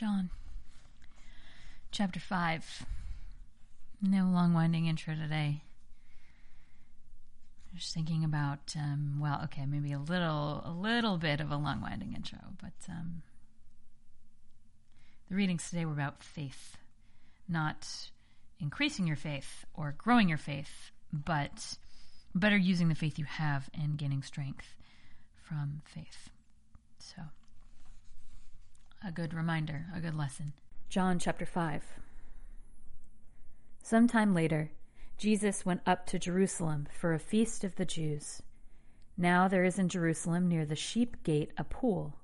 John, chapter 5. No long winding intro today. Just thinking about, maybe a little bit of a long winding intro, but the readings today were about faith, not increasing your faith or growing your faith, but better using the faith you have and gaining strength from faith. So, a good reminder, a good lesson. John chapter 5. Sometime later, Jesus went up to Jerusalem for a feast of the Jews. Now there is in Jerusalem near the Sheep Gate a pool,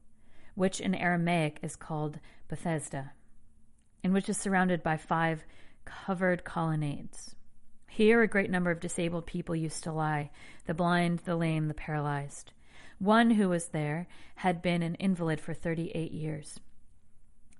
which in Aramaic is called Bethesda, and which is surrounded by 5 covered colonnades. Here a great number of disabled people used to lie, the blind, the lame, the paralyzed. One who was there had been an invalid for 38 years.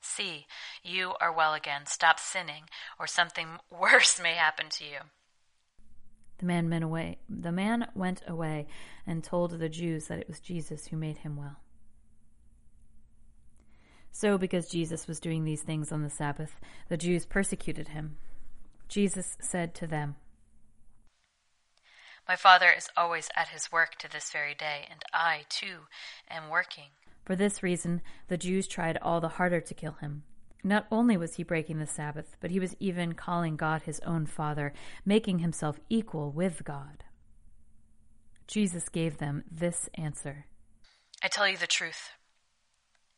"See, you are well again. Stop sinning, or something worse may happen to you." The man went away and told the Jews that it was Jesus who made him well. So because Jesus was doing these things on the Sabbath, the Jews persecuted him. Jesus said to them, "My Father is always at his work to this very day, and I, too, am working." For this reason, the Jews tried all the harder to kill him. Not only was he breaking the Sabbath, but he was even calling God his own Father, making himself equal with God. Jesus gave them this answer, "I tell you the truth.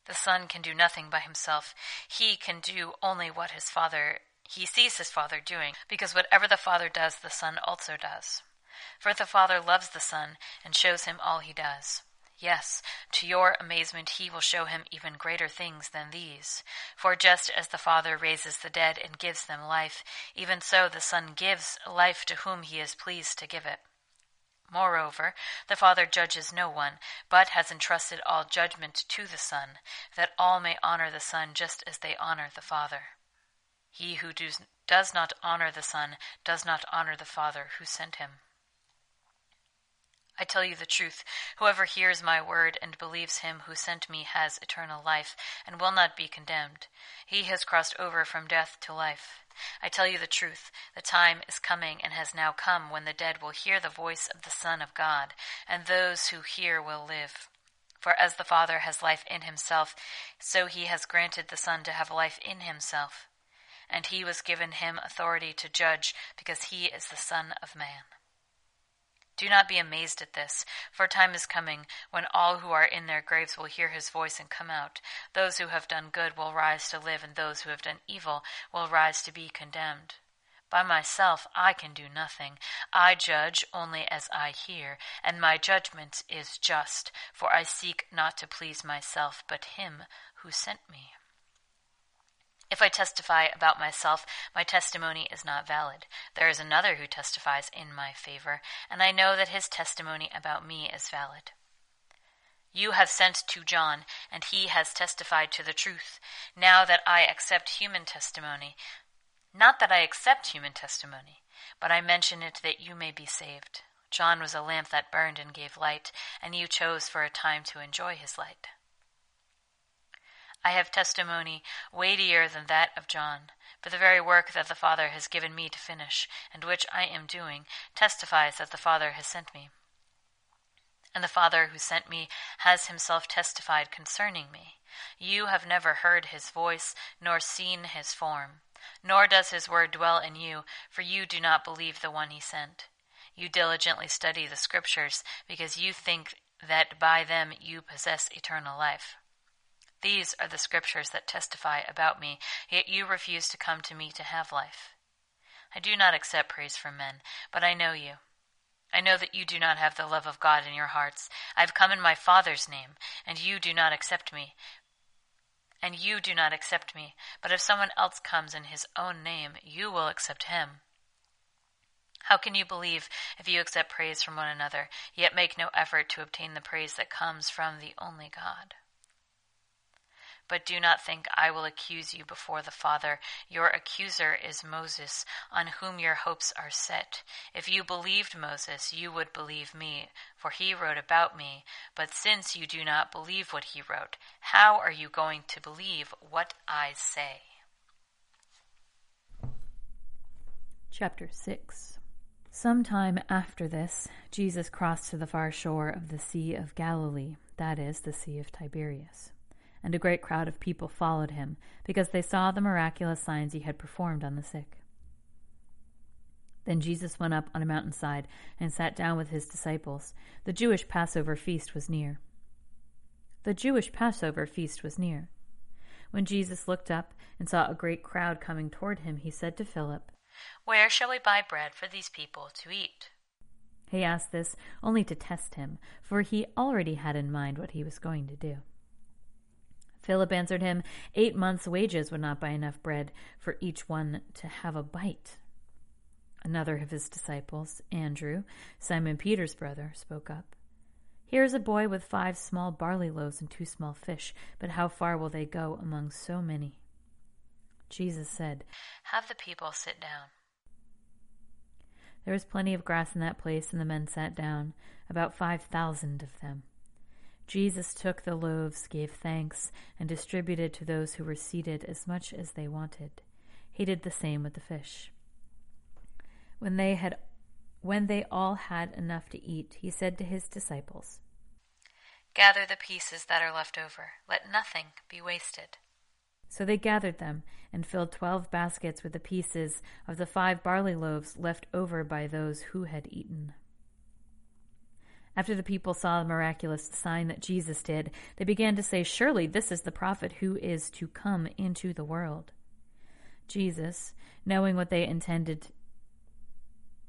The Son can do nothing by himself. He can do only what he sees his Father doing, because whatever the Father does, the Son also does. For the Father loves the Son and shows him all he does. Yes, to your amazement, he will show him even greater things than these. For just as the Father raises the dead and gives them life, even so the Son gives life to whom he is pleased to give it. Moreover, the Father judges no one, but has entrusted all judgment to the Son, that all may honor the Son just as they honor the Father. He who does not honor the Son does not honor the Father who sent him. I tell you the truth, whoever hears my word and believes him who sent me has eternal life and will not be condemned. He has crossed over from death to life. I tell you the truth, the time is coming and has now come when the dead will hear the voice of the Son of God, and those who hear will live. For as the Father has life in himself, so he has granted the Son to have life in himself. And he was given him authority to judge, because he is the Son of Man. Do not be amazed at this, for time is coming when all who are in their graves will hear his voice and come out. Those who have done good will rise to live, and those who have done evil will rise to be condemned. By myself I can do nothing. I judge only as I hear, and my judgment is just, for I seek not to please myself, but him who sent me. If I testify about myself, my testimony is not valid. There is another who testifies in my favor, and I know that his testimony about me is valid. You have sent to John, and he has testified to the truth. Now that I accept human testimony, not that I accept human testimony, but I mention it that you may be saved. John was a lamp that burned and gave light, and you chose for a time to enjoy his light. I have testimony weightier than that of John, for the very work that the Father has given me to finish, and which I am doing, testifies that the Father has sent me. and the Father who sent me has himself testified concerning me. You have never heard his voice, nor seen his form, nor does his word dwell in you, for you do not believe the one he sent. You diligently study the Scriptures, because you think that by them you possess eternal life. These are the Scriptures that testify about me, yet you refuse to come to me to have life. I do not accept praise from men, but I know you. I know that you do not have the love of God in your hearts. I have come in my Father's name, and you do not accept me. But if someone else comes in his own name, you will accept him. How can you believe if you accept praise from one another, yet make no effort to obtain the praise that comes from the only God? But do not think I will accuse you before the Father. Your accuser is Moses, on whom your hopes are set. If you believed Moses, you would believe me, for he wrote about me. But since you do not believe what he wrote, how are you going to believe what I say? Chapter 6. Some time after this, Jesus crossed to the far shore of the Sea of Galilee, that is, the Sea of Tiberias. And a great crowd of people followed him, because they saw the miraculous signs he had performed on the sick. Then Jesus went up on a mountainside and sat down with his disciples. The Jewish Passover feast was near. When Jesus looked up and saw a great crowd coming toward him, he said to Philip, "Where shall we buy bread for these people to eat?" He asked this only to test him, for he already had in mind what he was going to do. Philip answered him, 8 months' wages would not buy enough bread for each one to have a bite." Another of his disciples, Andrew, Simon Peter's brother, spoke up. "Here is a boy with 5 small barley loaves and 2 small fish, but how far will they go among so many?" Jesus said, "Have the people sit down." There was plenty of grass in that place, and the men sat down, about 5,000 of them. Jesus took the loaves, gave thanks, and distributed to those who were seated as much as they wanted. He did the same with the fish. When they all had enough to eat, he said to his disciples, "Gather the pieces that are left over. Let nothing be wasted." So they gathered them and filled 12 baskets with the pieces of the 5 barley loaves left over by those who had eaten. After the people saw the miraculous sign that Jesus did, they began to say, "Surely this is the prophet who is to come into the world." Jesus, knowing that they intended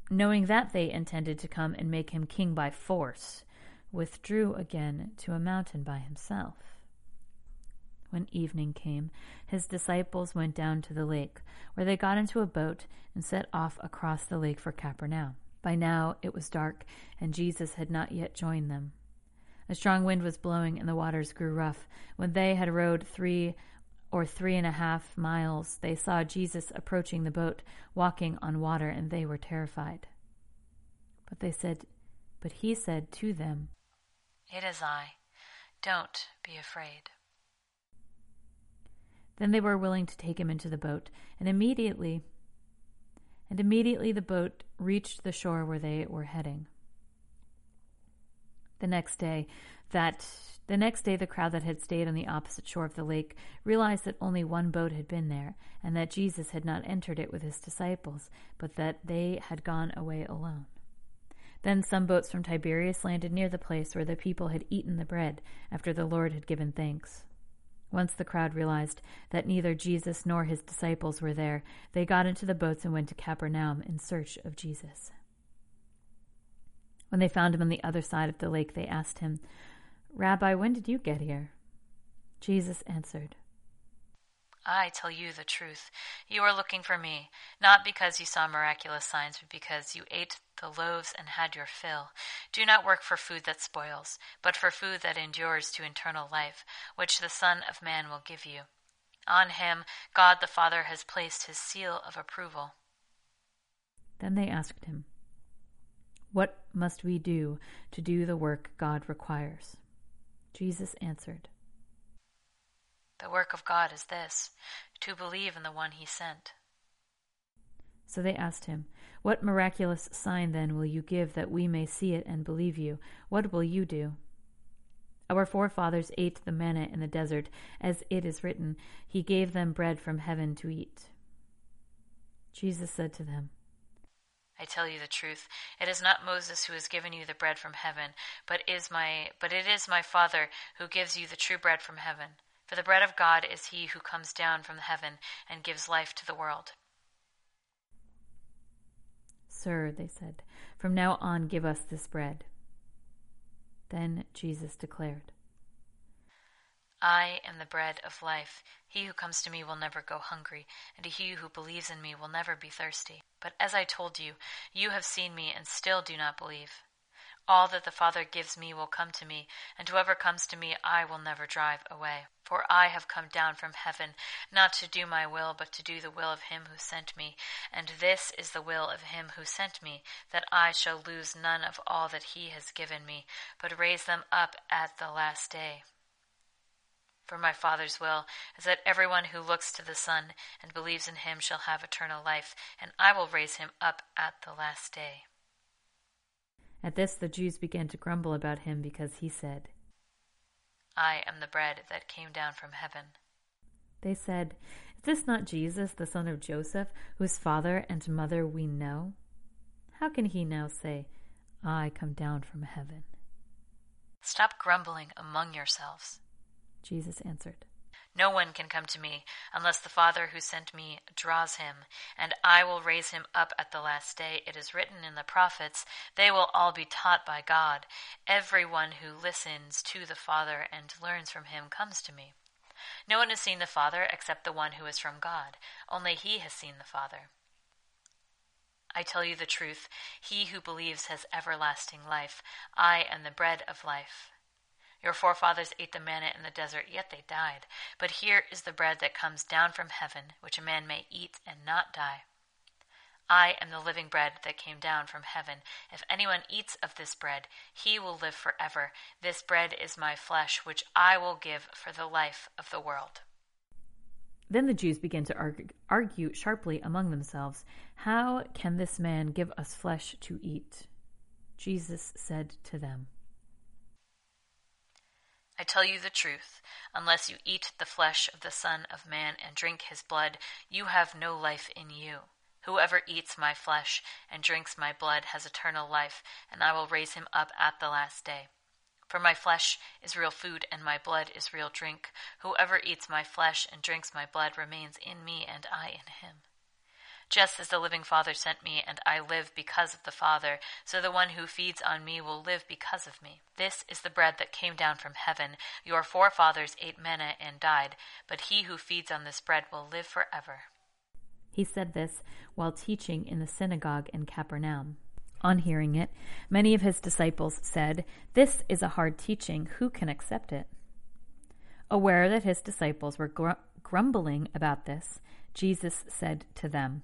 to come and make him king by force, withdrew again to a mountain by himself. When evening came, his disciples went down to the lake, where they got into a boat and set off across the lake for Capernaum. By now it was dark, and Jesus had not yet joined them. A strong wind was blowing, and the waters grew rough. When they had rowed 3 or 3.5 miles, they saw Jesus approaching the boat, walking on water, and they were terrified. But he said to them, "It is I. Don't be afraid." Then they were willing to take him into the boat, and immediately the boat reached the shore where they were heading. The next day, the crowd that had stayed on the opposite shore of the lake realized that only one boat had been there, and that Jesus had not entered it with his disciples, but that they had gone away alone. Then some boats from Tiberias landed near the place where the people had eaten the bread after the Lord had given thanks. Once the crowd realized that neither Jesus nor his disciples were there, they got into the boats and went to Capernaum in search of Jesus. When they found him on the other side of the lake, they asked him, "Rabbi, when did you get here?" Jesus answered, "I tell you the truth. You are looking for me, not because you saw miraculous signs, but because you ate the loaves and had your fill. Do not work for food that spoils, but for food that endures to eternal life, which the Son of Man will give you. On him God the Father has placed his seal of approval." Then they asked him, "What must we do to do the work God requires?" Jesus answered, "The work of God is this, to believe in the one he sent." So they asked him, "What miraculous sign then will you give that we may see it and believe you? What will you do? Our forefathers ate the manna in the desert, as it is written, 'He gave them bread from heaven to eat.'" Jesus said to them, "I tell you the truth, it is not Moses who has given you the bread from heaven, but it is my Father who gives you the true bread from heaven. For the bread of God is he who comes down from heaven and gives life to the world." "Sir," they said, "from now on give us this bread." Then Jesus declared, "I am the bread of life. He who comes to me will never go hungry, and he who believes in me will never be thirsty. But as I told you, you have seen me and still do not believe. All that the Father gives me will come to me, and whoever comes to me I will never drive away. For I have come down from heaven, not to do my will, but to do the will of him who sent me. And this is the will of him who sent me, that I shall lose none of all that he has given me, but raise them up at the last day. For my Father's will is that everyone who looks to the Son and believes in him shall have eternal life, and I will raise him up at the last day." At this the Jews began to grumble about him because he said, "I am the bread that came down from heaven." They said, "Is this not Jesus, the son of Joseph, whose father and mother we know? How can he now say, 'I come down from heaven'?" "Stop grumbling among yourselves," Jesus answered. "No one can come to me unless the Father who sent me draws him, and I will raise him up at the last day. It is written in the prophets, they will all be taught by God. Everyone who listens to the Father and learns from him comes to me. No one has seen the Father except the one who is from God. Only he has seen the Father. I tell you the truth, he who believes has everlasting life. I am the bread of life. Your forefathers ate the manna in the desert, yet they died. But here is the bread that comes down from heaven, which a man may eat and not die. I am the living bread that came down from heaven. If anyone eats of this bread, he will live forever. This bread is my flesh, which I will give for the life of the world." Then the Jews began to argue sharply among themselves, "How can this man give us flesh to eat?" Jesus said to them, "I tell you the truth, unless you eat the flesh of the Son of Man and drink his blood, you have no life in you. Whoever eats my flesh and drinks my blood has eternal life, and I will raise him up at the last day. For my flesh is real food and my blood is real drink. Whoever eats my flesh and drinks my blood remains in me and I in him. Just as the living Father sent me, and I live because of the Father, so the one who feeds on me will live because of me. This is the bread that came down from heaven. Your forefathers ate manna and died, but he who feeds on this bread will live forever." He said this while teaching in the synagogue in Capernaum. On hearing it, many of his disciples said, "This is a hard teaching. Who can accept it?" Aware that his disciples were grumbling about this, Jesus said to them,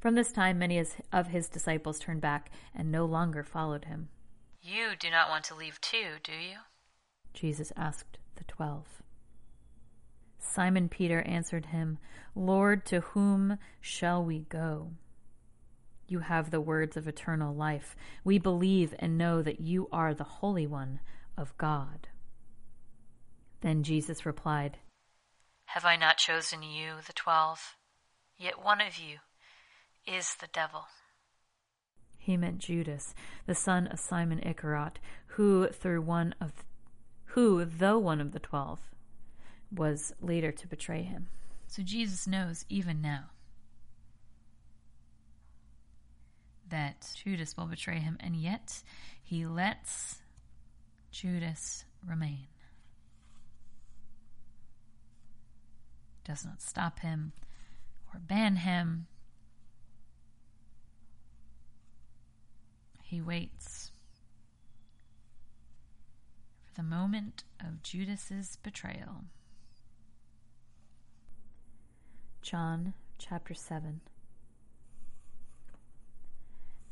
From this time, many of his disciples turned back and no longer followed him. "You do not want to leave too, do you?" Jesus asked the 12. Simon Peter answered him, "Lord, to whom shall we go? You have the words of eternal life. We believe and know that you are the Holy One of God." Then Jesus replied, "Have I not chosen you, the 12? Yet one of you is the devil." He meant Judas, the son of Simon Iscariot, who, though one of the 12, was later to betray him. So Jesus knows even now that Judas will betray him, and yet he lets Judas remain. Does not stop him or ban him. He waits for the moment of Judas's betrayal. John chapter 7.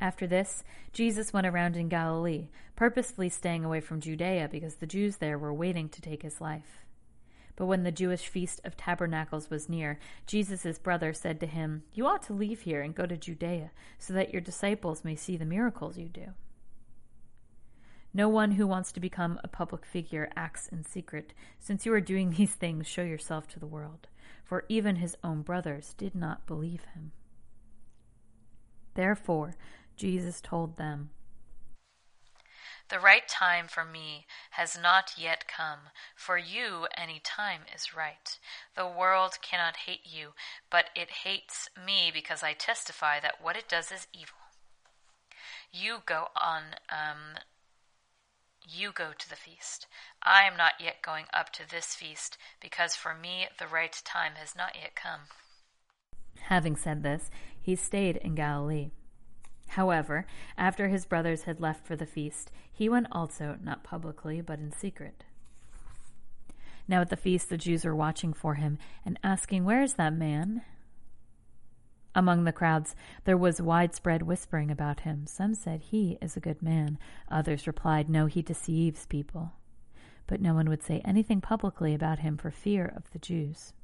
After this, Jesus went around in Galilee, purposely staying away from Judea because the Jews there were waiting to take his life. But when the Jewish Feast of Tabernacles was near, Jesus' brother said to him, "You ought to leave here and go to Judea, so that your disciples may see the miracles you do." No one who wants to become a public figure acts in secret. Since you are doing these things, show yourself to the world. For even his own brothers did not believe him. Therefore, Jesus told them, "The right time for me has not yet come. For you, any time is right. The world cannot hate you, but it hates me because I testify that what it does is evil. You go to the feast. I am not yet going up to this feast, because for me the right time has not yet come." Having said this, he stayed in Galilee. However, after his brothers had left for the feast, he went also, not publicly, but in secret. Now at the feast the Jews were watching for him and asking, "Where is that man?" Among the crowds there was widespread whispering about him. Some said, "He is a good man." Others replied, "No, he deceives people." But no one would say anything publicly about him for fear of the Jews.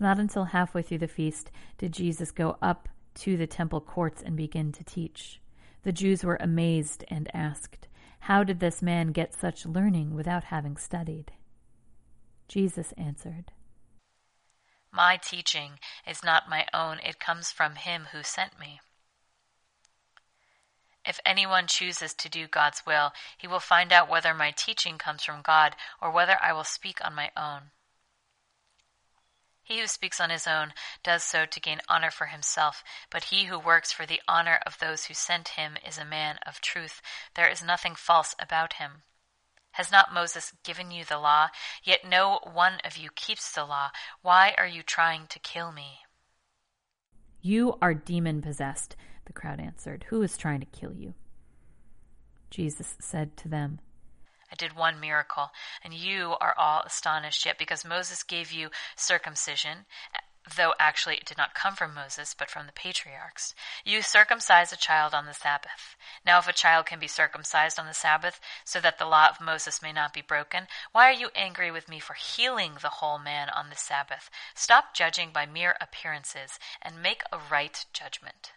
Not until halfway through the feast did Jesus go up to the temple courts and begin to teach. The Jews were amazed and asked, "How did this man get such learning without having studied?" Jesus answered, "My teaching is not my own. It comes from him who sent me. If anyone chooses to do God's will, he will find out whether my teaching comes from God or whether I will speak on my own. He who speaks on his own does so to gain honor for himself, but he who works for the honor of those who sent him is a man of truth. There is nothing false about him. Has not Moses given you the law? Yet no one of you keeps the law. Why are you trying to kill me?" "You are demon-possessed," the crowd answered. "Who is trying to kill you?" Jesus said to them, "I did one miracle, and you are all astonished. Yet because Moses gave you circumcision, though actually it did not come from Moses, but from the patriarchs, you circumcise a child on the Sabbath. Now if a child can be circumcised on the Sabbath, so that the law of Moses may not be broken, why are you angry with me for healing the whole man on the Sabbath? Stop judging by mere appearances, and make a right judgment."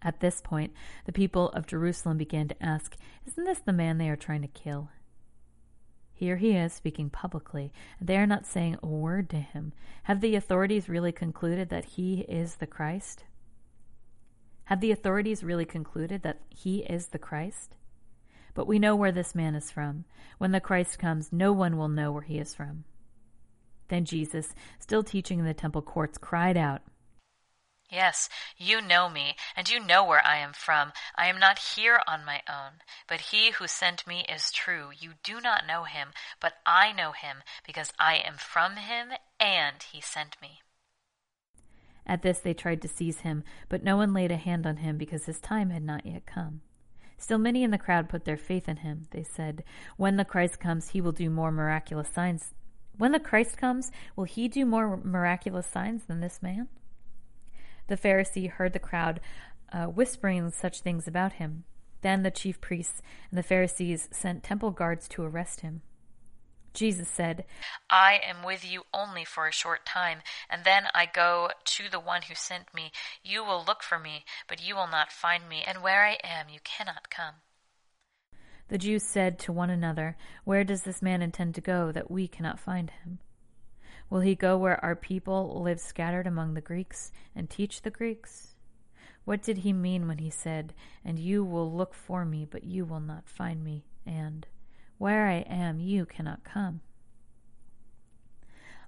At this point, the people of Jerusalem began to ask, "Isn't this the man they are trying to kill? Here he is speaking publicly, and they are not saying a word to him. Have the authorities really concluded that he is the Christ? But we know where this man is from. When the Christ comes, no one will know where he is from." Then Jesus, still teaching in the temple courts, cried out, "Yes, you know me, and you know where I am from. I am not here on my own, but he who sent me is true. You do not know him, but I know him, because I am from him, and he sent me." At this they tried to seize him, but no one laid a hand on him, because his time had not yet come. Still many in the crowd put their faith in him. They said, "When the Christ comes, will he do more miraculous signs than this man?" The Pharisee heard the crowd whispering such things about him. Then the chief priests and the Pharisees sent temple guards to arrest him. Jesus said, "I am with you only for a short time, and then I go to the one who sent me. You will look for me, but you will not find me, and where I am you cannot come." The Jews said to one another, "Where does this man intend to go that we cannot find him? Will he go where our people live scattered among the Greeks and teach the Greeks? What did he mean when he said, 'And you will look for me, but you will not find me,' and 'Where I am, you cannot come'?"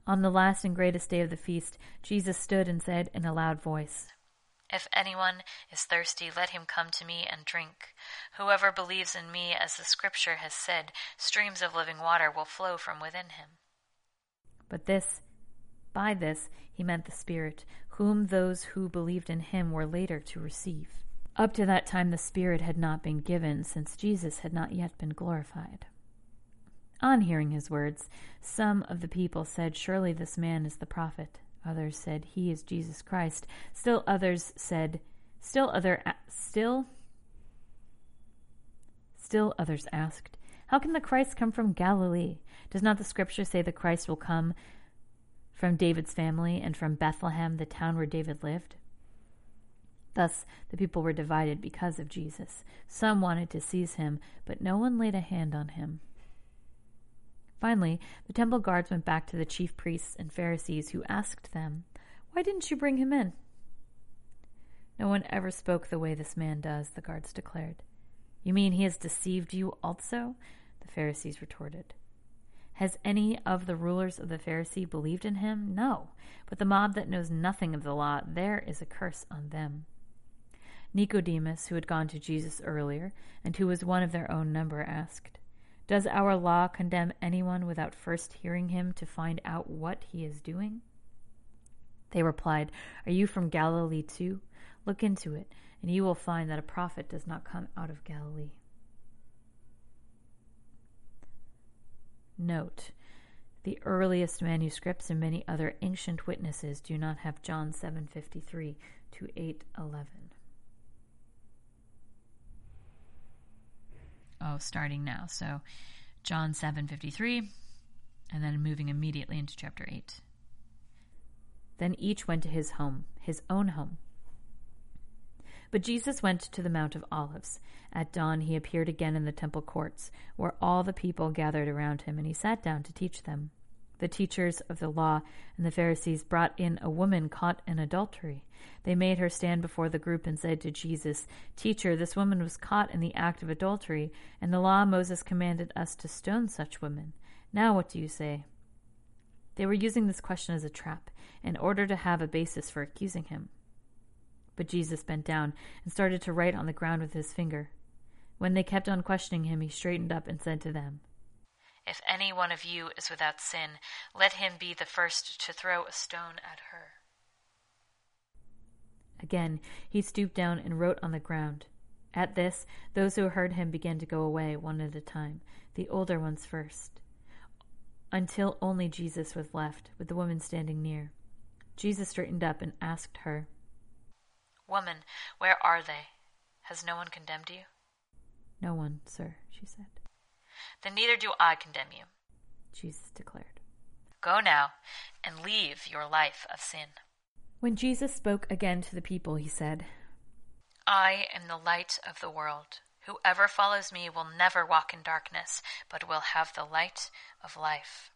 On the last and greatest day of the feast, Jesus stood and said in a loud voice, "If anyone is thirsty, let him come to me and drink. Whoever believes in me, as the scripture has said, streams of living water will flow from within him." But this By this he meant the Spirit, whom those who believed in him were later to receive. Up to that time the Spirit had not been given, since Jesus had not yet been glorified. On hearing his words, some of the people said, "Surely this man is the prophet." Others said, "He is Jesus Christ." Still others said, Still others asked, "How can the Christ come from Galilee? Does not the Scripture say the Christ will come from David's family and from Bethlehem, the town where David lived?" Thus the people were divided because of Jesus. Some wanted to seize him, but no one laid a hand on him. Finally, the temple guards went back to the chief priests and Pharisees, who asked them, "Why didn't you bring him in?" "No one ever spoke the way this man does," the guards declared. "You mean he has deceived you also?" the Pharisees retorted. "Has any of the rulers of the Pharisee believed in him? No, but the mob that knows nothing of the law, there is a curse on them." Nicodemus, who had gone to Jesus earlier, and who was one of their own number, asked, "Does our law condemn anyone without first hearing him to find out what he is doing?" They replied, "Are you from Galilee too? Look into it, and you will find that a prophet does not come out of Galilee." Note, the earliest manuscripts and many other ancient witnesses do not have John 7:53 to 8:11. Starting now. So John 7:53, and then moving immediately into chapter 8. Then each went to his home, his own home. But Jesus went to the Mount of Olives. At dawn he appeared again in the temple courts, where all the people gathered around him, and he sat down to teach them. The teachers of the law and the Pharisees brought in a woman caught in adultery. They made her stand before the group and said to Jesus, "Teacher, this woman was caught in the act of adultery, and the law of Moses commanded us to stone such women. Now what do you say?" They were using this question as a trap, in order to have a basis for accusing him. But Jesus bent down and started to write on the ground with his finger. When they kept on questioning him, he straightened up and said to them, "If any one of you is without sin, let him be the first to throw a stone at her." Again, he stooped down and wrote on the ground. At this, those who heard him began to go away one at a time, the older ones first, until only Jesus was left, with the woman standing near. Jesus straightened up and asked her, "Woman, where are they? Has no one condemned you?" "No one, sir," she said. "Then neither do I condemn you," Jesus declared. "Go now and leave your life of sin." When Jesus spoke again to the people, he said, "I am the light of the world. Whoever follows me will never walk in darkness, but will have the light of life."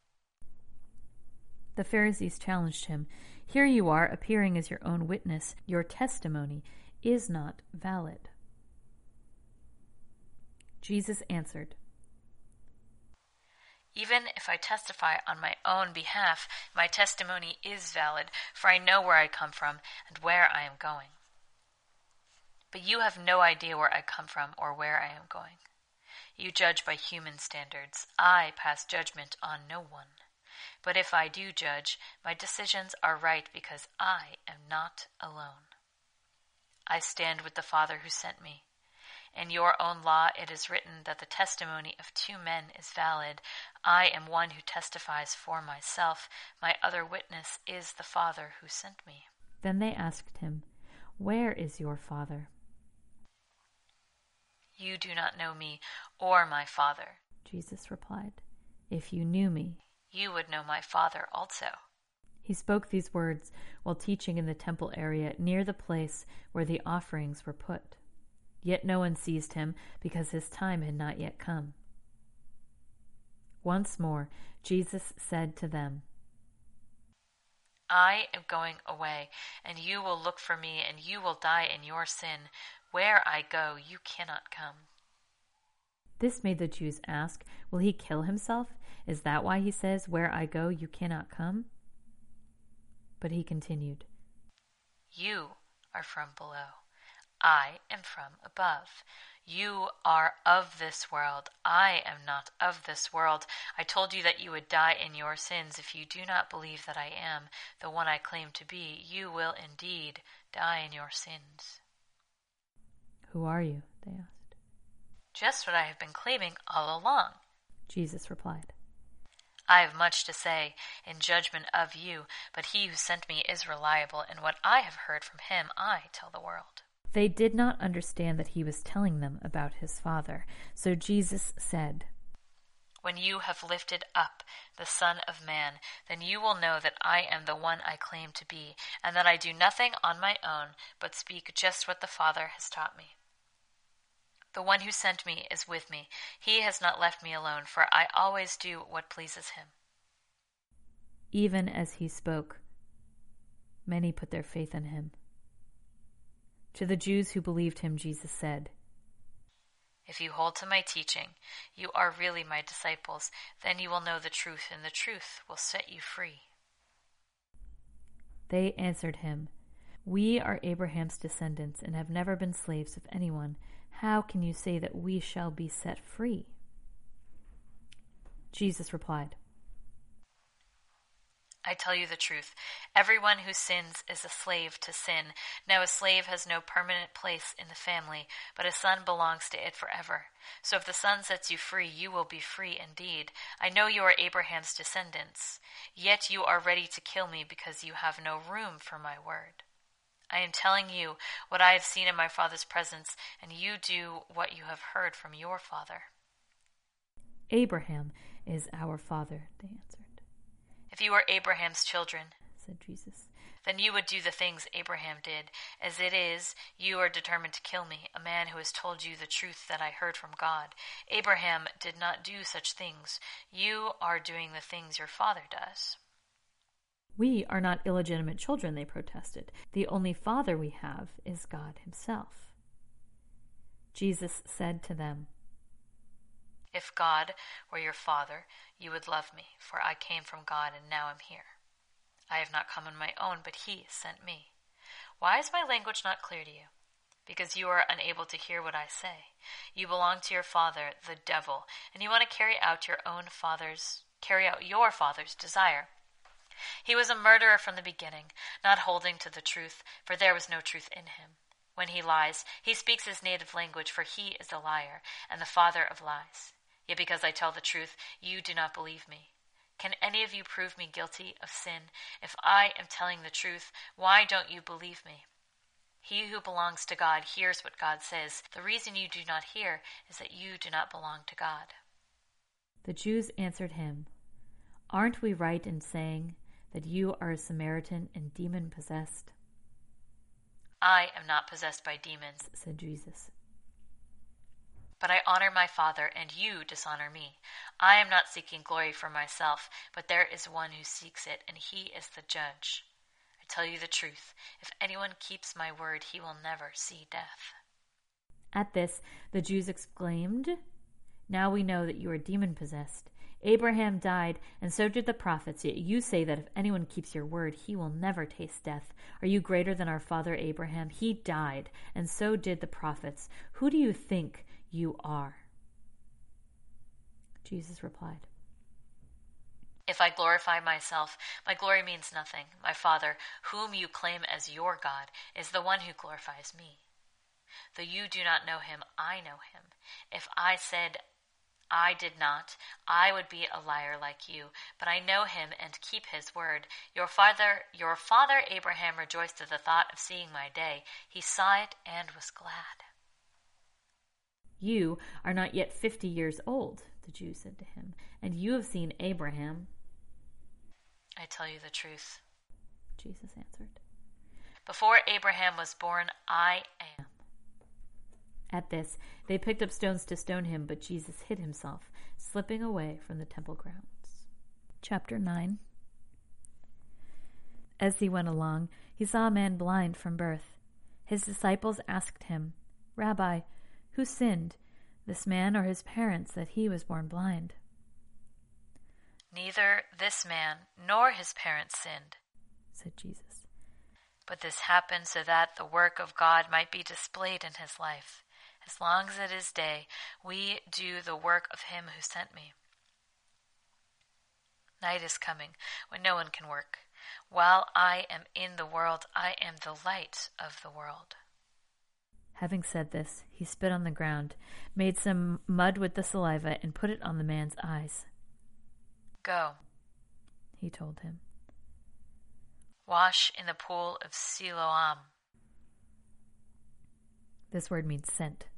The Pharisees challenged him, "Here you are, appearing as your own witness. Your testimony is not valid." Jesus answered, "Even if I testify on my own behalf, my testimony is valid, for I know where I come from and where I am going. But you have no idea where I come from or where I am going. You judge by human standards. I pass judgment on no one. But if I do judge, my decisions are right, because I am not alone. I stand with the Father who sent me. In your own law it is written that the testimony of two men is valid. I am one who testifies for myself. My other witness is the Father who sent me." Then they asked him, "Where is your Father?" "You do not know me or my Father," Jesus replied. "If you knew me, you would know my Father also." He spoke these words while teaching in the temple area, near the place where the offerings were put. Yet no one seized him, because his time had not yet come. Once more, Jesus said to them, "I am going away, and you will look for me, and you will die in your sin. Where I go, you cannot come." This made the Jews ask, "Will he kill himself? Is that why he says, 'Where I go, you cannot come'?" But he continued, "You are from below. I am from above. You are of this world. I am not of this world. I told you that you would die in your sins. If you do not believe that I am the one I claim to be, you will indeed die in your sins. Who are you? They asked. Just what I have been claiming all along. Jesus replied. I have much to say in judgment of you, but he who sent me is reliable, and what I have heard from him I tell the world. They did not understand that he was telling them about his Father. So Jesus said, When you have lifted up the Son of Man, then you will know that I am the one I claim to be, and that I do nothing on my own, but speak just what the Father has taught me. The one who sent me is with me. He has not left me alone, for I always do what pleases him. Even as he spoke, many put their faith in him. To the Jews who believed him, Jesus said, If you hold to my teaching, you are really my disciples. Then you will know the truth, and the truth will set you free. They answered him, We are Abraham's descendants and have never been slaves of anyone. How can you say that we shall be set free? Jesus replied, I tell you the truth. Everyone who sins is a slave to sin. Now a slave has no permanent place in the family, but a son belongs to it forever. So if the son sets you free, you will be free indeed. I know you are Abraham's descendants, yet you are ready to kill me because you have no room for my word. I am telling you what I have seen in my Father's presence, and you do what you have heard from your father. Abraham is our father, they answered. If you were Abraham's children, said Jesus, then you would do the things Abraham did. As it is, you are determined to kill me, a man who has told you the truth that I heard from God. Abraham did not do such things. You are doing the things your father does. We are not illegitimate children, they protested. The only father we have is God himself. Jesus said to them, If God were your father, you would love me, for I came from God and now am here. I have not come on my own, but he sent me. Why is my language not clear to you? Because you are unable to hear what I say. You belong to your father, the devil, and you want to carry out your father's desire. He was a murderer from the beginning, not holding to the truth, for there was no truth in him. When he lies, he speaks his native language, for he is a liar and the father of lies. Yet because I tell the truth, you do not believe me. Can any of you prove me guilty of sin? If I am telling the truth, why don't you believe me? He who belongs to God hears what God says. The reason you do not hear is that you do not belong to God. The Jews answered him, Aren't we right in saying that you are a Samaritan and demon-possessed? I am not possessed by demons, said Jesus. But I honor my Father, and you dishonor me. I am not seeking glory for myself, but there is one who seeks it, and he is the judge. I tell you the truth, if anyone keeps my word, he will never see death. At this, the Jews exclaimed, Now we know that you are demon-possessed. Abraham died, and so did the prophets, yet you say that if anyone keeps your word, he will never taste death. Are you greater than our father Abraham? He died, and so did the prophets. Who do you think you are? Jesus replied, If I glorify myself, my glory means nothing. My Father, whom you claim as your God, is the one who glorifies me. Though you do not know him, I know him. If I said I did not, I would be a liar like you, but I know him and keep his word. Your father Abraham rejoiced at the thought of seeing my day. He saw it and was glad. You are not yet 50 years old, the Jews said to him, and you have seen Abraham. I tell you the truth, Jesus answered. Before Abraham was born, I am. At this, they picked up stones to stone him, but Jesus hid himself, slipping away from the temple grounds. Chapter 9. As he went along, he saw a man blind from birth. His disciples asked him, Rabbi, who sinned, this man or his parents, that he was born blind? Neither this man nor his parents sinned, said Jesus. But this happened so that the work of God might be displayed in his life. As long as it is day, we do the work of him who sent me. Night is coming when no one can work. While I am in the world, I am the light of the world." Having said this, he spit on the ground, made some mud with the saliva, and put it on the man's eyes. "Go," he told him. "Wash in the pool of Siloam." This word means sent.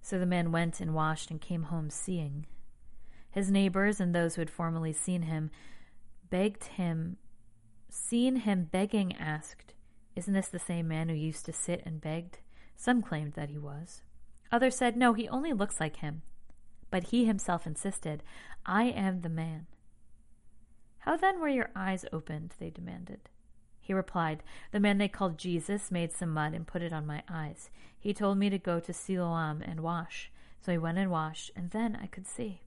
So the man went and washed and came home seeing. His neighbors and those who had formerly seen him begging, asked, "Isn't this the same man who used to sit and begged?" Some claimed that he was. Others said, "No, he only looks like him." But he himself insisted, "I am the man." "How then were your eyes opened?" they demanded. He replied, "The man they called Jesus made some mud and put it on my eyes. He told me to go to Siloam and wash. So I went and washed, and then I could see."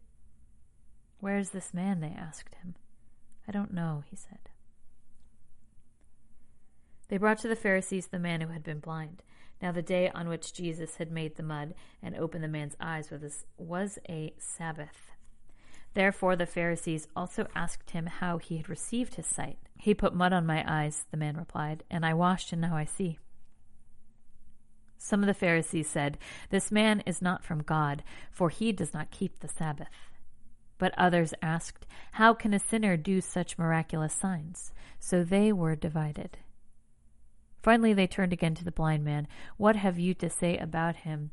"Where is this man?" they asked him. "I don't know," he said. They brought to the Pharisees the man who had been blind. Now the day on which Jesus had made the mud and opened the man's eyes was a Sabbath. Therefore the Pharisees also asked him how he had received his sight. "He put mud on my eyes," the man replied, "and I washed and now I see." Some of the Pharisees said, "This man is not from God, for he does not keep the Sabbath." But others asked, "How can a sinner do such miraculous signs?" So they were divided. Finally they turned again to the blind man. What have you to say about him?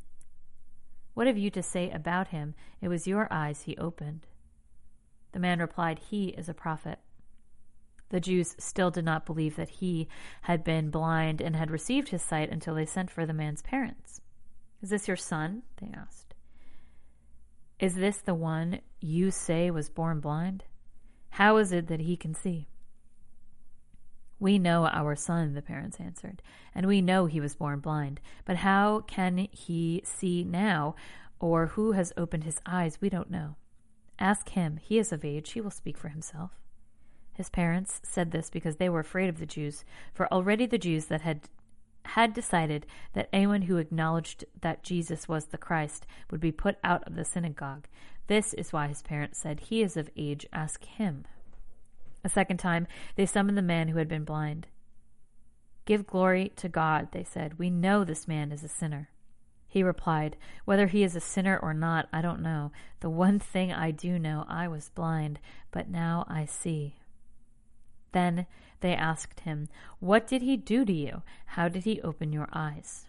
It was your eyes he opened." The man replied, "He is a prophet." The Jews still did not believe that he had been blind and had received his sight until they sent for the man's parents. "Is this your son?" they asked. "Is this the one you say was born blind? How is it that he can see?" "We know our son," the parents answered, "and we know he was born blind. But how can he see now, or who has opened his eyes, we don't know. Ask him. He is of age. He will speak for himself." His parents said this because they were afraid of the Jews, for already the Jews that had decided that anyone who acknowledged that Jesus was the Christ would be put out of the synagogue. This is why his parents said, "He is of age, ask him." A second time, they summoned the man who had been blind. "Give glory to God," they said. "We know this man is a sinner." He replied, "Whether he is a sinner or not, I don't know. The one thing I do know, I was blind, but now I see." Then they asked him, "What did he do to you? How did he open your eyes?"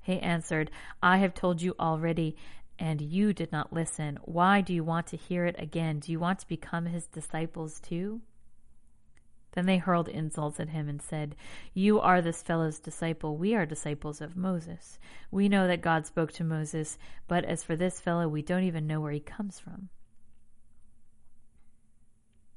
He answered, "I have told you already, and you did not listen. Why do you want to hear it again? Do you want to become his disciples too?" Then they hurled insults at him and said, "You are this fellow's disciple. We are disciples of Moses. We know that God spoke to Moses, but as for this fellow, we don't even know where he comes from."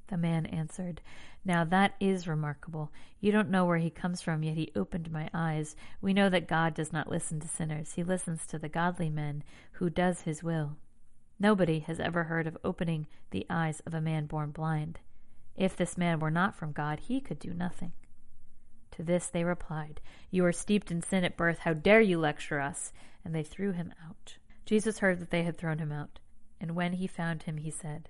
The man answered, "Now that is remarkable. You don't know where he comes from, yet he opened my eyes. We know that God does not listen to sinners. He listens to the godly man who does his will. Nobody has ever heard of opening the eyes of a man born blind. If this man were not from God, he could do nothing." To this they replied, "You are steeped in sin at birth. How dare you lecture us?" And they threw him out. Jesus heard that they had thrown him out, and when he found him, he said,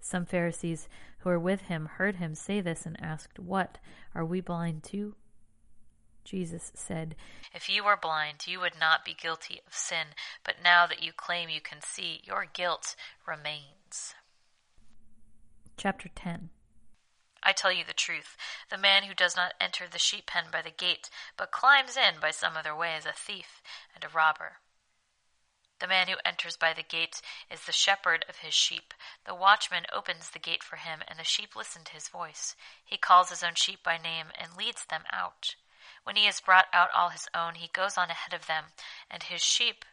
Some Pharisees who were with him heard him say this and asked, "What, are we blind too?" Jesus said, "If you were blind, you would not be guilty of sin, but now that you claim you can see, your guilt remains." Chapter 10. I tell you the truth, the man who does not enter the sheep pen by the gate, but climbs in by some other way is a thief and a robber. The man who enters by the gate is the shepherd of his sheep. The watchman opens the gate for him, and the sheep listen to his voice. He calls his own sheep by name and leads them out. When he has brought out all his own, he goes on ahead of them, and his sheep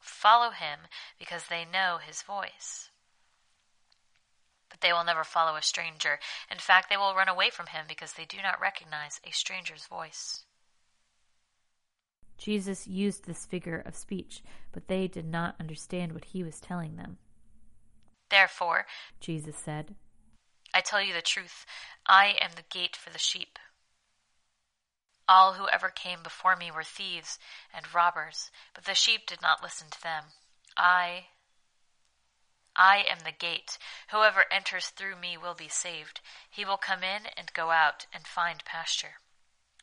follow him because they know his voice. But they will never follow a stranger. In fact, they will run away from him because they do not recognize a stranger's voice." Jesus used this figure of speech, but they did not understand what he was telling them. "Therefore," Jesus said, "I tell you the truth, I am the gate for the sheep. All who ever came before me were thieves and robbers, but the sheep did not listen to them. I am the gate. Whoever enters through me will be saved. He will come in and go out and find pasture.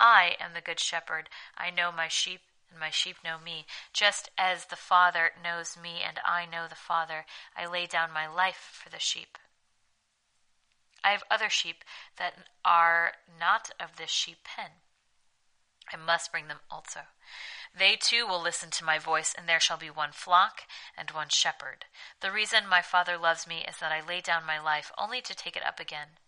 I am the good shepherd. I know my sheep, and my sheep know me. Just as the Father knows me, and I know the Father, I lay down my life for the sheep. I have other sheep that are not of this sheep pen. I must bring them also. They too will listen to my voice, and there shall be one flock and one shepherd. The reason my Father loves me is that I lay down my life only to take it up again.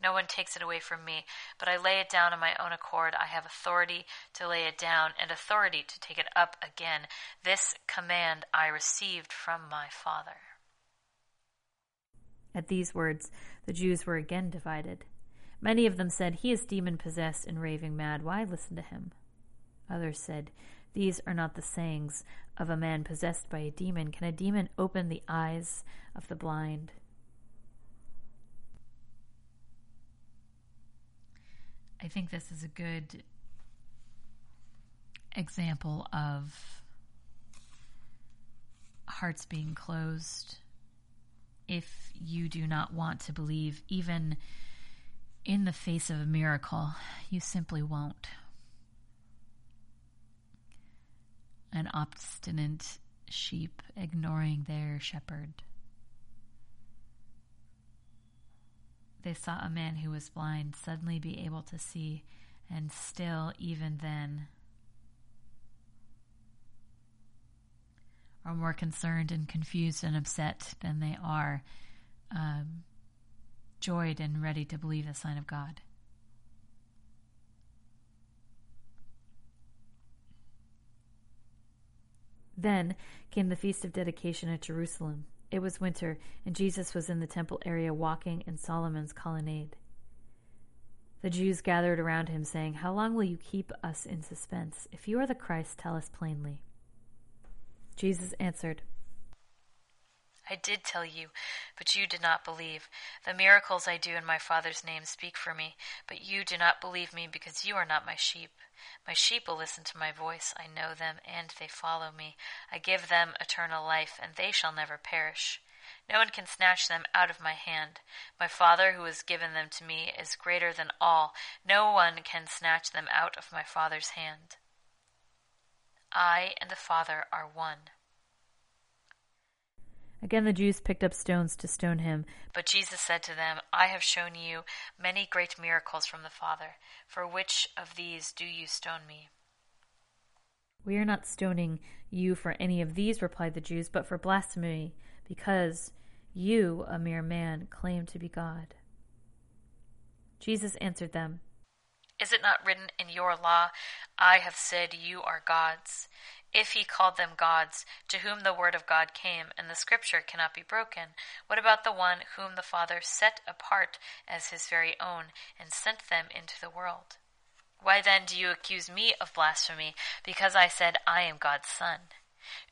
No one takes it away from me, but I lay it down on my own accord. I have authority to lay it down and authority to take it up again. This command I received from my Father." At these words, the Jews were again divided. Many of them said, "He is demon-possessed and raving mad. Why listen to him?" Others said, "These are not the sayings of a man possessed by a demon. Can a demon open the eyes of the blind?" I think this is a good example of hearts being closed. If you do not want to believe, even in the face of a miracle, you simply won't. An obstinate sheep ignoring their shepherd. They saw a man who was blind suddenly be able to see, and still, even then, are more concerned and confused and upset than they are joyed and ready to believe the sign of God. Then came the Feast of Dedication at Jerusalem. It was winter, and Jesus was in the temple area walking in Solomon's colonnade. The Jews gathered around him, saying, "How long will you keep us in suspense? If you are the Christ, tell us plainly." Jesus answered, "I did tell you, but you did not believe. The miracles I do in my Father's name speak for me, but you do not believe me because you are not my sheep. My sheep will listen to my voice. I know them, and they follow me. I give them eternal life, and they shall never perish. No one can snatch them out of my hand. My Father, who has given them to me, is greater than all. No one can snatch them out of my Father's hand. I and the Father are one." Again the Jews picked up stones to stone him. But Jesus said to them, "I have shown you many great miracles from the Father. For which of these do you stone me?" "We are not stoning you for any of these," replied the Jews, "but for blasphemy, because you, a mere man, claim to be God." Jesus answered them, "Is it not written in your law, 'I have said you are gods'? If he called them gods, to whom the word of God came, and the scripture cannot be broken, what about the one whom the Father set apart as his very own and sent them into the world? Why then do you accuse me of blasphemy, because I said I am God's son?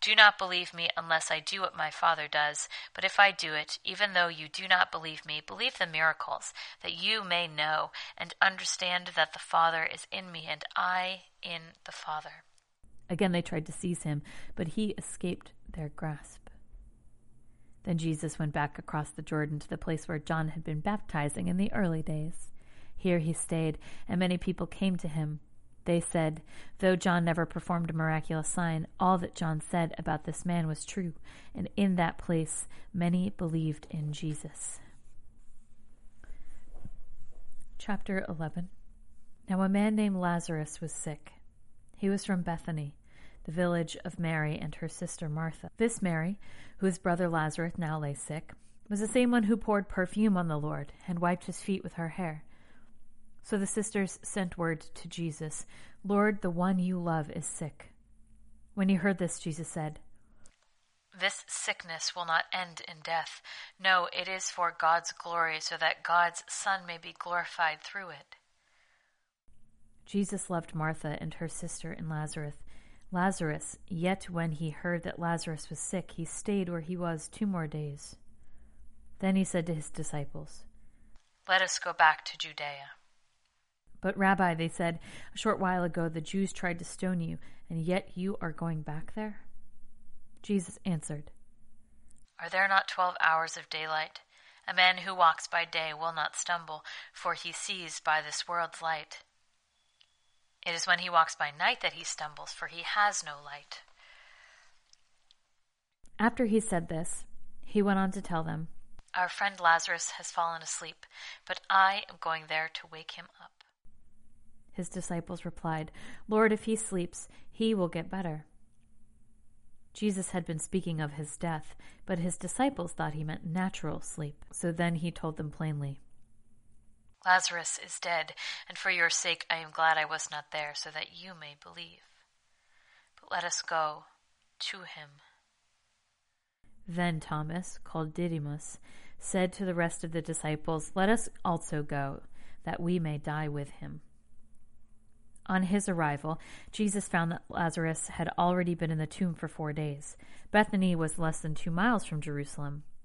Do not believe me unless I do what my Father does. But if I do it, even though you do not believe me, believe the miracles, that you may know and understand that the Father is in me and I in the Father." Again they tried to seize him, but he escaped their grasp. Then Jesus went back across the Jordan to the place where John had been baptizing in the early days. Here he stayed, and many people came to him. They said, though John never performed a miraculous sign, all that John said about this man was true, and in that place many believed in Jesus. Chapter 11. Now a man named Lazarus was sick. He was from Bethany, the village of Mary and her sister Martha. This Mary, whose brother Lazarus now lay sick, was the same one who poured perfume on the Lord and wiped his feet with her hair. So the sisters sent word to Jesus, "Lord, the one you love is sick." When he heard this, Jesus said, "This sickness will not end in death. No, it is for God's glory, so that God's Son may be glorified through it." Jesus loved Martha and her sister and Lazarus, yet when he heard that Lazarus was sick, he stayed where he was 2 more days. Then he said to his disciples, "Let us go back to Judea." "But Rabbi," they said, "a short while ago the Jews tried to stone you, and yet you are going back there?" Jesus answered, "Are there not 12 hours of daylight? A man who walks by day will not stumble, for he sees by this world's light. It is when he walks by night that he stumbles, for he has no light." After he said this, he went on to tell them, "Our friend Lazarus has fallen asleep, but I am going there to wake him up." His disciples replied, "Lord, if he sleeps, he will get better." Jesus had been speaking of his death, but his disciples thought he meant natural sleep. So then he told them plainly, "Lazarus is dead, and for your sake I am glad I was not there, so that you may believe. But let us go to him." Then Thomas, called Didymus, said to the rest of the disciples, "Let us also go, that we may die with him." On his arrival, Jesus found that Lazarus had already been in the tomb for 4 days. Bethany was less than 2 miles from Jerusalem,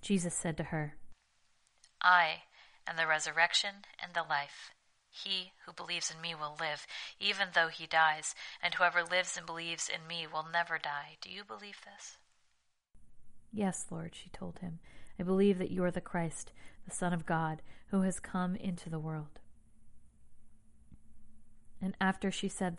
Jesus said to her, "I am the resurrection and the life. He who believes in me will live, even though he dies, and whoever lives and believes in me will never die. Do you believe this?" "Yes, Lord," she told him. "I believe that you are the Christ, the Son of God, who has come into the world." And after she had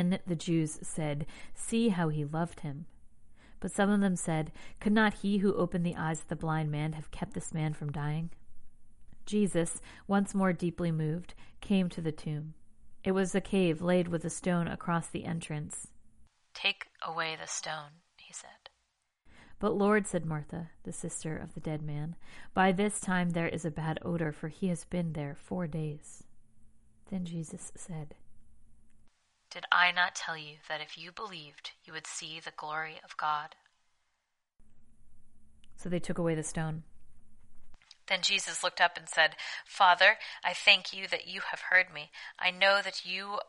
Then the Jews said, "See how he loved him." But some of them said, "Could not he who opened the eyes of the blind man have kept this man from dying?" Jesus, once more deeply moved, came to the tomb. It was a cave laid with a stone across the entrance. "Take away the stone," he said. "But Lord," said Martha, the sister of the dead man, "by this time there is a bad odor, for he has been there 4 days." Then Jesus said, "Did I not tell you that if you believed, you would see the glory of God?" So they took away the stone. Then Jesus looked up and said, "Father, I thank you that you have heard me. I know that you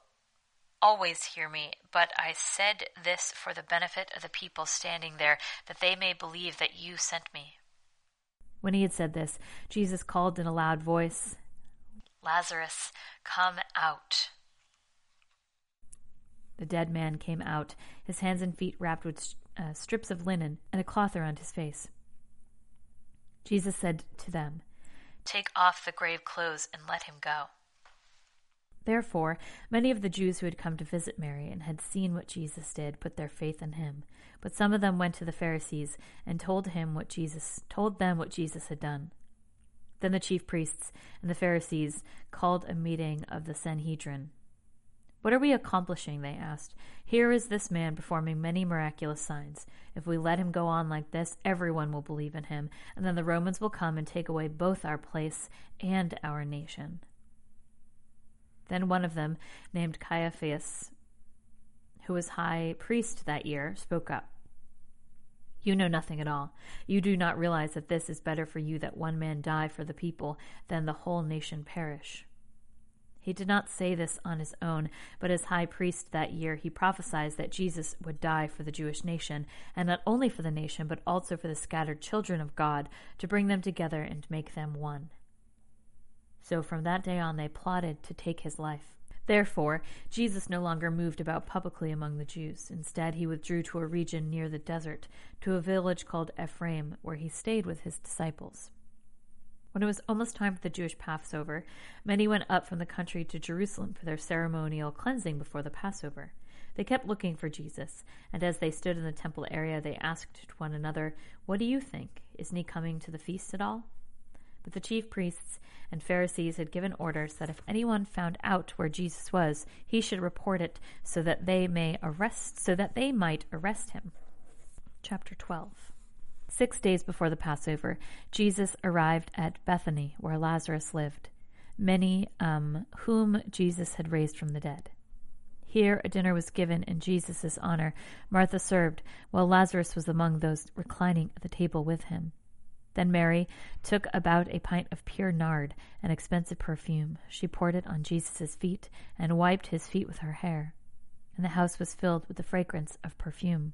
always hear me, but I said this for the benefit of the people standing there, that they may believe that you sent me." When he had said this, Jesus called in a loud voice, "Lazarus, come out." The dead man came out, his hands and feet wrapped with strips of linen and a cloth around his face. Jesus said to them, "Take off the grave clothes and let him go." Therefore, many of the Jews who had come to visit Mary and had seen what Jesus did put their faith in him. But some of them went to the Pharisees and told them what Jesus had done. Then the chief priests and the Pharisees called a meeting of the Sanhedrin. "What are we accomplishing?" they asked. "Here is this man performing many miraculous signs. If we let him go on like this, everyone will believe in him, and then the Romans will come and take away both our place and our nation." Then one of them, named Caiaphas, who was high priest that year, spoke up. "You know nothing at all. You do not realize that this is better for you, that one man die for the people, than the whole nation perish." He did not say this on his own, but as high priest that year, he prophesied that Jesus would die for the Jewish nation, and not only for the nation, but also for the scattered children of God, to bring them together and make them one. So from that day on, they plotted to take his life. Therefore, Jesus no longer moved about publicly among the Jews. Instead, he withdrew to a region near the desert, to a village called Ephraim, where he stayed with his disciples. When it was almost time for the Jewish Passover, many went up from the country to Jerusalem for their ceremonial cleansing before the Passover. They kept looking for Jesus, and as they stood in the temple area, they asked one another, "What do you think? Isn't he coming to the feast at all?" But the chief priests and Pharisees had given orders that if anyone found out where Jesus was, he should report it so that they might arrest him. Chapter 12. 6 days before the Passover, Jesus arrived at Bethany, where Lazarus lived, many whom Jesus had raised from the dead. Here a dinner was given in Jesus' honor. Martha served, while Lazarus was among those reclining at the table with him. Then Mary took about a pint of pure nard, an expensive perfume. She poured it on Jesus' feet and wiped his feet with her hair, and the house was filled with the fragrance of perfume.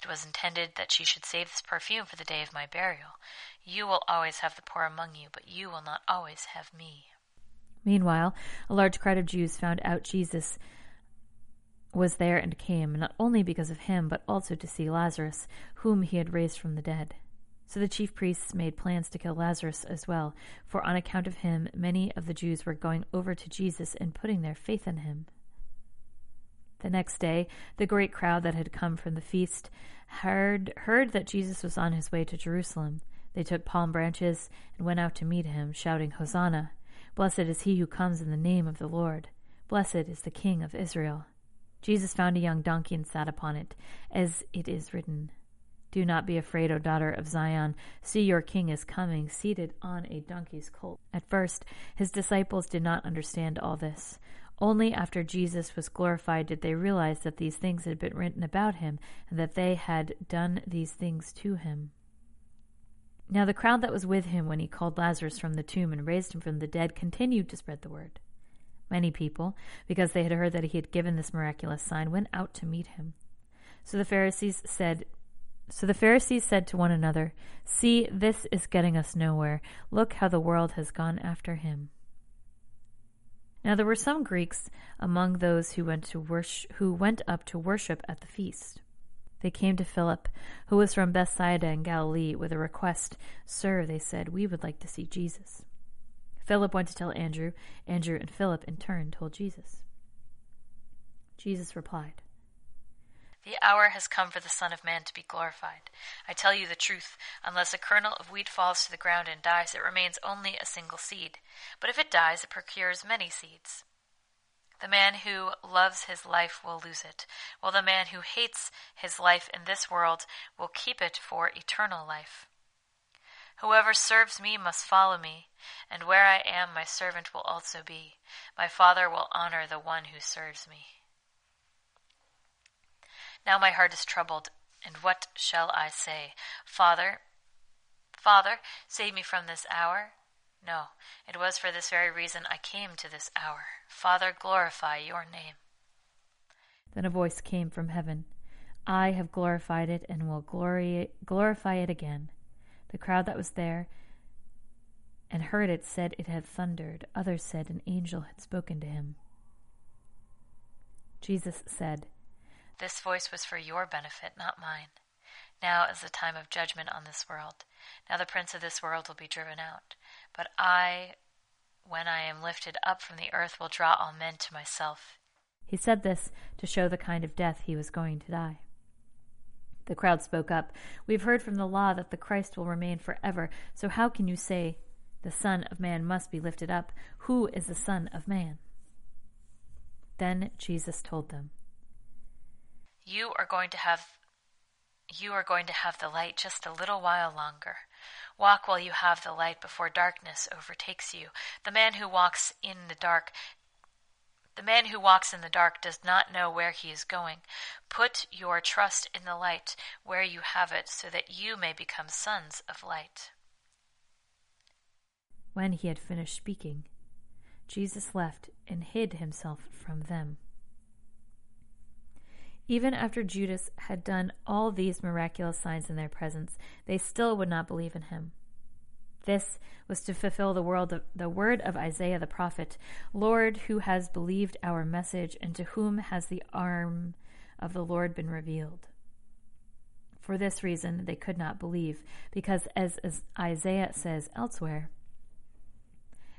"It was intended that she should save this perfume for the day of my burial. You will always have the poor among you, but you will not always have me." Meanwhile, a large crowd of Jews found out Jesus was there and came, not only because of him, but also to see Lazarus, whom he had raised from the dead. So the chief priests made plans to kill Lazarus as well, for on account of him, many of the Jews were going over to Jesus and putting their faith in him. The next day, the great crowd that had come from the feast heard that Jesus was on his way to Jerusalem. They took palm branches and went out to meet him, shouting, "Hosanna! Blessed is he who comes in the name of the Lord. Blessed is the King of Israel." Jesus found a young donkey and sat upon it, as it is written, "Do not be afraid, O daughter of Zion. See, your king is coming, seated on a donkey's colt." At first, his disciples did not understand all this. Only after Jesus was glorified did they realize that these things had been written about him, and that they had done these things to him. Now the crowd that was with him when he called Lazarus from the tomb and raised him from the dead continued to spread the word. Many people, because they had heard that he had given this miraculous sign, went out to meet him. So the Pharisees said to one another, "See, this is getting us nowhere. Look how the world has gone after him." Now there were some Greeks among those who went up to worship at the feast. They came to Philip, who was from Bethsaida in Galilee, with a request. "Sir," they said, "we would like to see Jesus." Philip went to tell Andrew. Andrew and Philip in turn told Jesus. Jesus replied, "The hour has come for the Son of Man to be glorified. I tell you the truth, unless a kernel of wheat falls to the ground and dies, it remains only a single seed. But if it dies, it procures many seeds. The man who loves his life will lose it, while the man who hates his life in this world will keep it for eternal life. Whoever serves me must follow me, and where I am, my servant will also be. My Father will honor the one who serves me. Now my heart is troubled, and what shall I say? Father, Father, save me from this hour? No, it was for this very reason I came to this hour. Father, glorify your name. Then a voice came from heaven. I have glorified it and will glorify it again. The crowd that was there and heard it said it had thundered. Others said an angel had spoken to him. Jesus said, This voice was for your benefit, not mine. Now is the time of judgment on this world. Now the prince of this world will be driven out. But I, when I am lifted up from the earth, will draw all men to myself. He said this to show the kind of death he was going to die. The crowd spoke up. We've heard from the law that the Christ will remain forever. So how can you say, the Son of Man must be lifted up? Who is the Son of Man? Then Jesus told them, You are going to have the light just a little while longer. Walk while you have the light before darkness overtakes you. The man who walks in the dark does not know where he is going. Put your trust in the light where you have it, so that you may become sons of light. When he had finished speaking, Jesus left and hid himself from them. Even after Judas had done all these miraculous signs in their presence, they still would not believe in him. This was to fulfill the word of Isaiah the prophet, Lord, who has believed our message, and to whom has the arm of the Lord been revealed? For this reason they could not believe, because as Isaiah says elsewhere,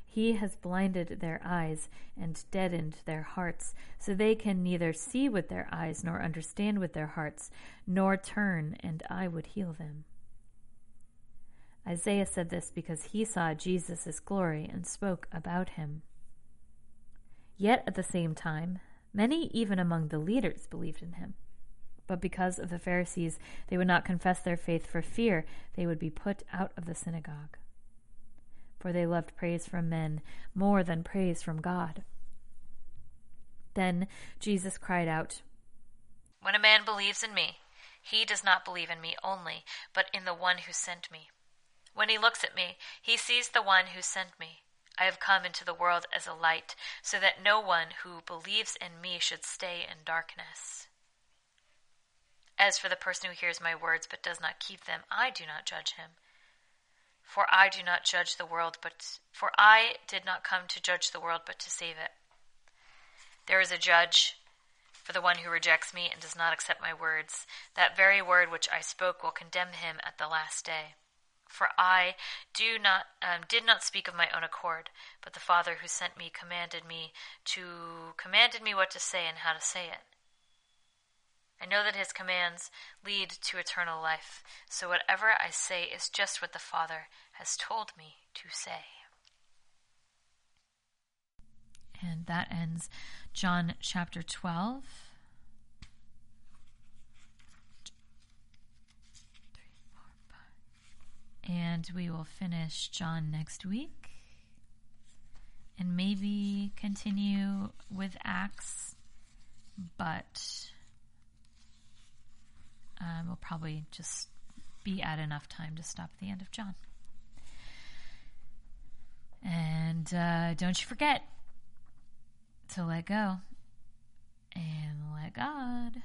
He has blinded their eyes and deadened their hearts, so they can neither see with their eyes nor understand with their hearts, nor turn, and I would heal them. Isaiah said this because he saw Jesus' glory and spoke about him. Yet at the same time, many even among the leaders believed in him. But because of the Pharisees, they would not confess their faith for fear they would be put out of the synagogue. For they loved praise from men more than praise from God. Then Jesus cried out, When a man believes in me, he does not believe in me only, but in the one who sent me. When he looks at me, he sees the one who sent me. I have come into the world as a light, so that no one who believes in me should stay in darkness. As for the person who hears my words but does not keep them, I do not judge him. For I do not judge the world, for I did not come to judge the world, but to save it. There is a judge for the one who rejects me and does not accept my words. That very word which I spoke will condemn him at the last day. For I did not speak of my own accord, but the Father who sent me commanded me what to say and how to say it. I know that his commands lead to eternal life, so whatever I say is just what the Father has told me to say. And that ends John chapter 12. And we will finish John next week and maybe continue with Acts, but we'll probably just be at enough time to stop at the end of John. And don't you forget to let go and let God.